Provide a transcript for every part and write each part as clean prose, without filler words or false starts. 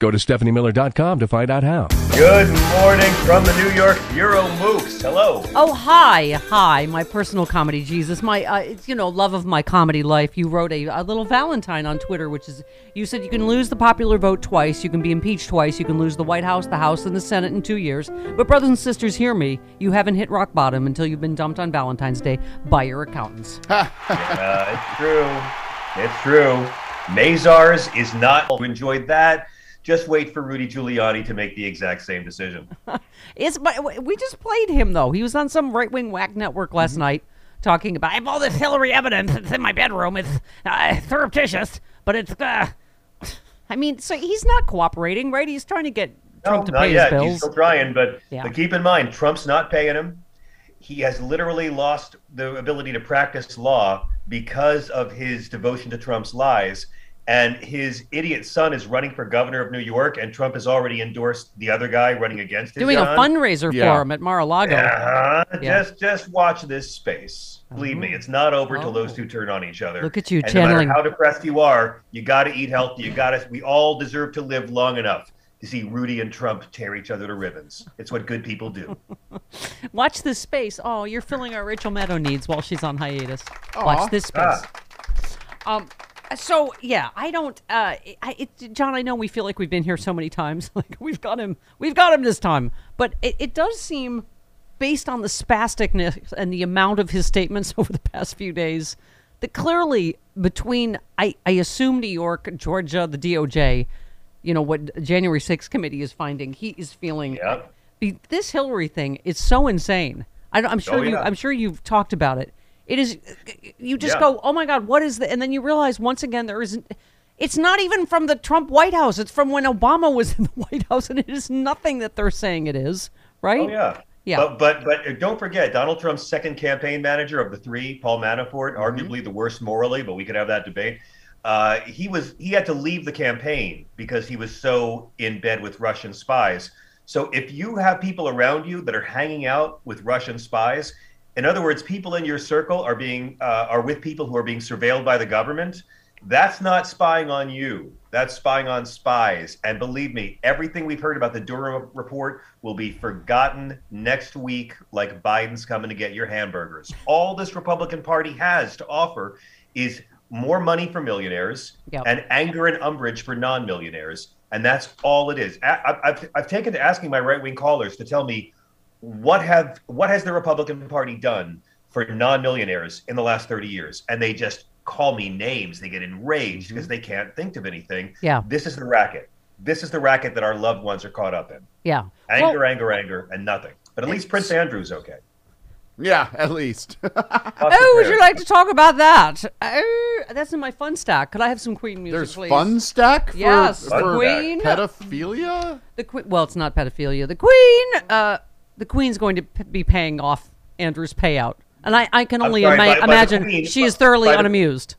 Go to StephanieMiller.com to find out how. Good morning from the New York Bureau Mooks. Hello. Oh, hi. My personal comedy Jesus. My, love of my comedy life. You wrote a little Valentine on Twitter, which is, you said you can lose the popular vote twice, you can be impeached twice, you can lose the White House, the House, and the Senate in 2 years. But brothers and sisters, hear me. You haven't hit rock bottom until you've been dumped on Valentine's Day by your accountants. It's true. Mazars is not. You enjoyed that. Just wait for Rudy Giuliani to make the exact same decision. We just played him, though. He was on some right-wing whack network last night talking about, I have all this Hillary evidence. It's in my bedroom. It's surreptitious, but it's... so he's not cooperating, right? He's trying to get Trump to pay his bills. He's still trying, but keep in mind, Trump's not paying him. He has literally lost the ability to practice law because of his devotion to Trump's lies. And his idiot son is running for governor of New York, and Trump has already endorsed the other guy running against him. Doing a fundraiser for him at Mar-a-Lago. Just watch this space. Believe me, it's not over till those two turn on each other. Look at you, and channeling. No matter how depressed you are, you got to eat healthy. We all deserve to live long enough to see Rudy and Trump tear each other to ribbons. It's what good people do. Watch this space. Oh, you're filling our Rachel Maddow needs while she's on hiatus. Aww. Watch this space. So, I don't, John, I know we feel like we've been here so many times. Like, we've got him this time. But it does seem, based on the spasticness and the amount of his statements over the past few days, that clearly between, I assume, New York, Georgia, the DOJ, what January 6th committee is finding, he is feeling, this Hillary thing is so insane. I'm sure you've talked about it. It is, you just go, oh my God, what is that? And then you realize once again, it's not even from the Trump White House. It's from when Obama was in the White House, and it is nothing that they're saying it is, right? Oh, yeah. But don't forget, Donald Trump's second campaign manager of the three, Paul Manafort, arguably the worst morally, but we could have that debate. He had to leave the campaign because he was so in bed with Russian spies. So if you have people around you that are hanging out with Russian spies, in other words, people in your circle are being are with people who are being surveilled by the government. That's not spying on you. That's spying on spies. And believe me, everything we've heard about the Durham report will be forgotten next week, like Biden's coming to get your hamburgers. All this Republican Party has to offer is more money for millionaires and anger and umbrage for non-millionaires. And that's all it is. I've taken to asking my right-wing callers to tell me, What has the Republican Party done for non-millionaires in the last 30 years? And they just call me names. They get enraged because they can't think of anything. Yeah. This is the racket. This is the racket that our loved ones are caught up in. Yeah. Anger, and nothing. But at least Prince Andrew's okay. Yeah, at least. Would you like to talk about that? That's in my fun stack. Could I have some Queen music, please? There's fun stack? Yes. For Queen? Pedophilia? Well, it's not pedophilia. The Queen... The Queen's going to be paying off Andrew's payout. And I can only imagine she is thoroughly unamused.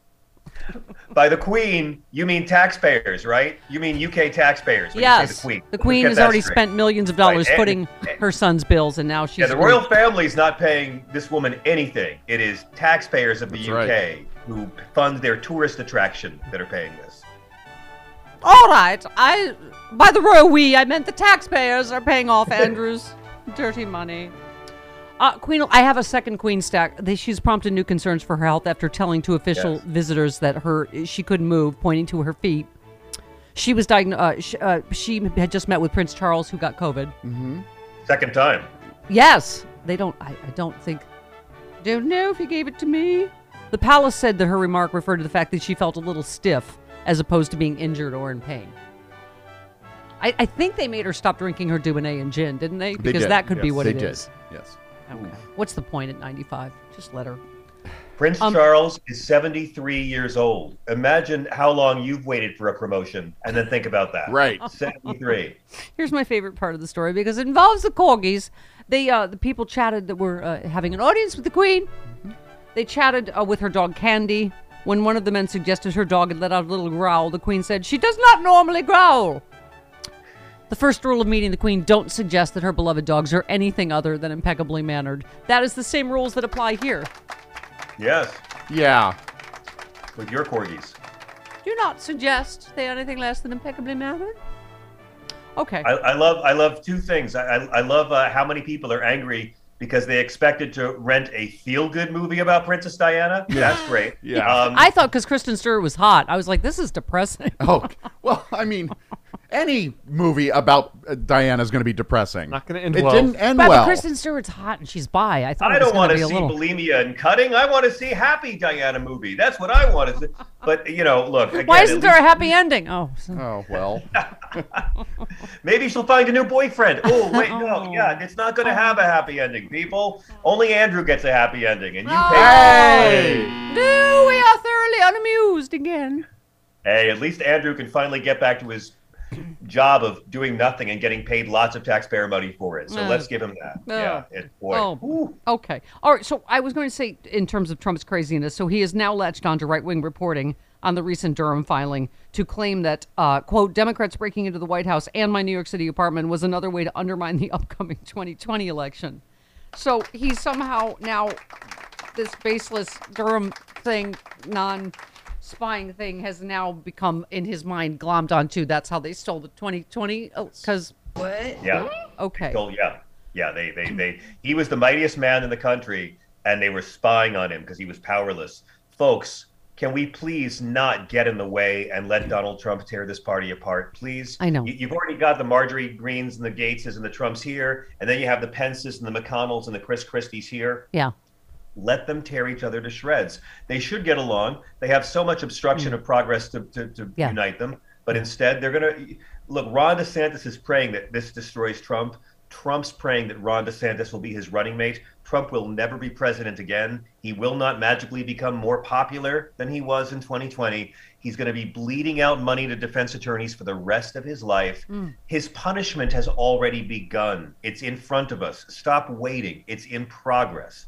By the Queen, you mean taxpayers, right? You mean UK taxpayers. When yes. You say the Queen. The Queen has already spent millions of dollars right. footing her son's bills, and now she's. Yeah, the royal family's not paying this woman anything. It is taxpayers of the UK who fund their tourist attraction that are paying this. All right. By the royal we, I meant the taxpayers are paying off Andrew's dirty money. Queen, I have a second Queen stack. She's prompted new concerns for her health after telling two official visitors that she couldn't move, pointing to her feet. She was she had just met with Prince Charles, who got COVID. Mm-hmm. Second time. Yes, they don't. I don't think. Don't know if he gave it to me. The palace said that her remark referred to the fact that she felt a little stiff, as opposed to being injured or in pain. I think they made her stop drinking her Dubonnet and gin, didn't they? Because that could be what it is. Yes. Okay. What's the point at 95? Just let her. Prince Charles is 73 years old. Imagine how long you've waited for a promotion, and then think about that. Right. 73. Here's my favorite part of the story, because it involves the corgis. They, the people chatted that were having an audience with the Queen. Mm-hmm. They chatted with her dog, Candy. When one of the men suggested her dog had let out a little growl, the Queen said, "She does not normally growl." The first rule of meeting the Queen, don't suggest that her beloved dogs are anything other than impeccably mannered. That is the same rules that apply here. Yes. Yeah. With your corgis. Do not suggest they are anything less than impeccably mannered. Okay. I love two things. I love how many people are angry because they expected to rent a feel-good movie about Princess Diana. That's great. Yeah. I thought because Kristen Stewart was hot. I was like, this is depressing. Oh, well, I mean... Any movie about Diana is going to be depressing. Not going to end well. It didn't end well. But Kristen Stewart's hot and she's bi. I don't want to see bulimia and cutting. I want to see happy Diana movie. That's what I want to see. But, you know, look. Again, why isn't there a happy ending? Oh, well. Maybe she'll find a new boyfriend. Oh, wait, no. Yeah, it's not going to have a happy ending, people. Only Andrew gets a happy ending. And you pay. No, we are thoroughly unamused again. Hey, at least Andrew can finally get back to his job of doing nothing and getting paid lots of taxpayer money for it. So let's give him that. Okay. All right. So I was going to say in terms of Trump's craziness, so he has now latched onto right-wing reporting on the recent Durham filing to claim that, quote, Democrats breaking into the White House and my New York City apartment was another way to undermine the upcoming 2020 election. So he somehow now this baseless Durham thing, spying thing has now become in his mind glommed onto. That's how they stole the 2020. Oh, because what? Yeah. Okay. They he was the mightiest man in the country, and they were spying on him because he was powerless. Folks, can we please not get in the way and let Donald Trump tear this party apart, please? I know. You've already got the Marjorie Greenes and the Gaetzes and the Trumps here, and then you have the Pences and the McConnells and the Chris Christies here. Yeah. Let them tear each other to shreds. They should get along. They have so much obstruction of progress to unite them. But instead, they're going to... Look, Ron DeSantis is praying that this destroys Trump. Trump's praying that Ron DeSantis will be his running mate. Trump will never be president again. He will not magically become more popular than he was in 2020. He's going to be bleeding out money to defense attorneys for the rest of his life. His punishment has already begun. It's in front of us. Stop waiting. It's in progress.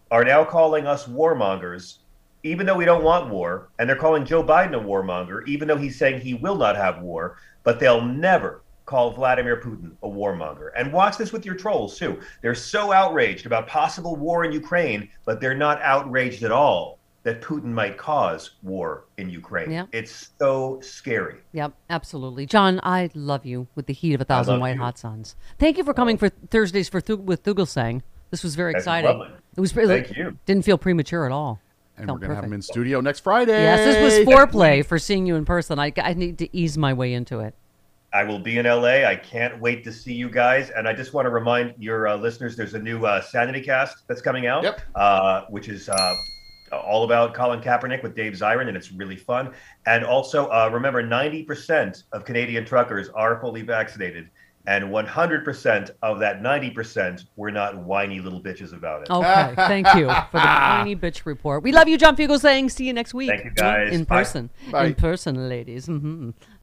are now calling us warmongers, even though we don't want war. And they're calling Joe Biden a warmonger, even though he's saying he will not have war. But they'll never call Vladimir Putin a warmonger. And watch this with your trolls, too. They're so outraged about possible war in Ukraine, but they're not outraged at all that Putin might cause war in Ukraine. Yeah. It's so scary. Yep, absolutely. John, I love you with the heat of 1,000 white hot suns. Thank you for coming for Thursdays with Fugelsang. This was very exciting. It was pretty. Thank you. Didn't feel premature at all. And we're going to have him in studio next Friday. Yes, this was foreplay for seeing you in person. I need to ease my way into it. I will be in LA. I can't wait to see you guys. And I just want to remind your listeners, there's a new Sanity Cast that's coming out, which is... all about Colin Kaepernick with Dave Zirin, and it's really fun. And also, remember, 90% of Canadian truckers are fully vaccinated, and 100% of that 90% were not whiny little bitches about it. Okay, thank you for the whiny bitch report. We love you, John Fugelsang. See you next week. Thank you, guys. In person. Bye. In person, ladies. Mm-hmm.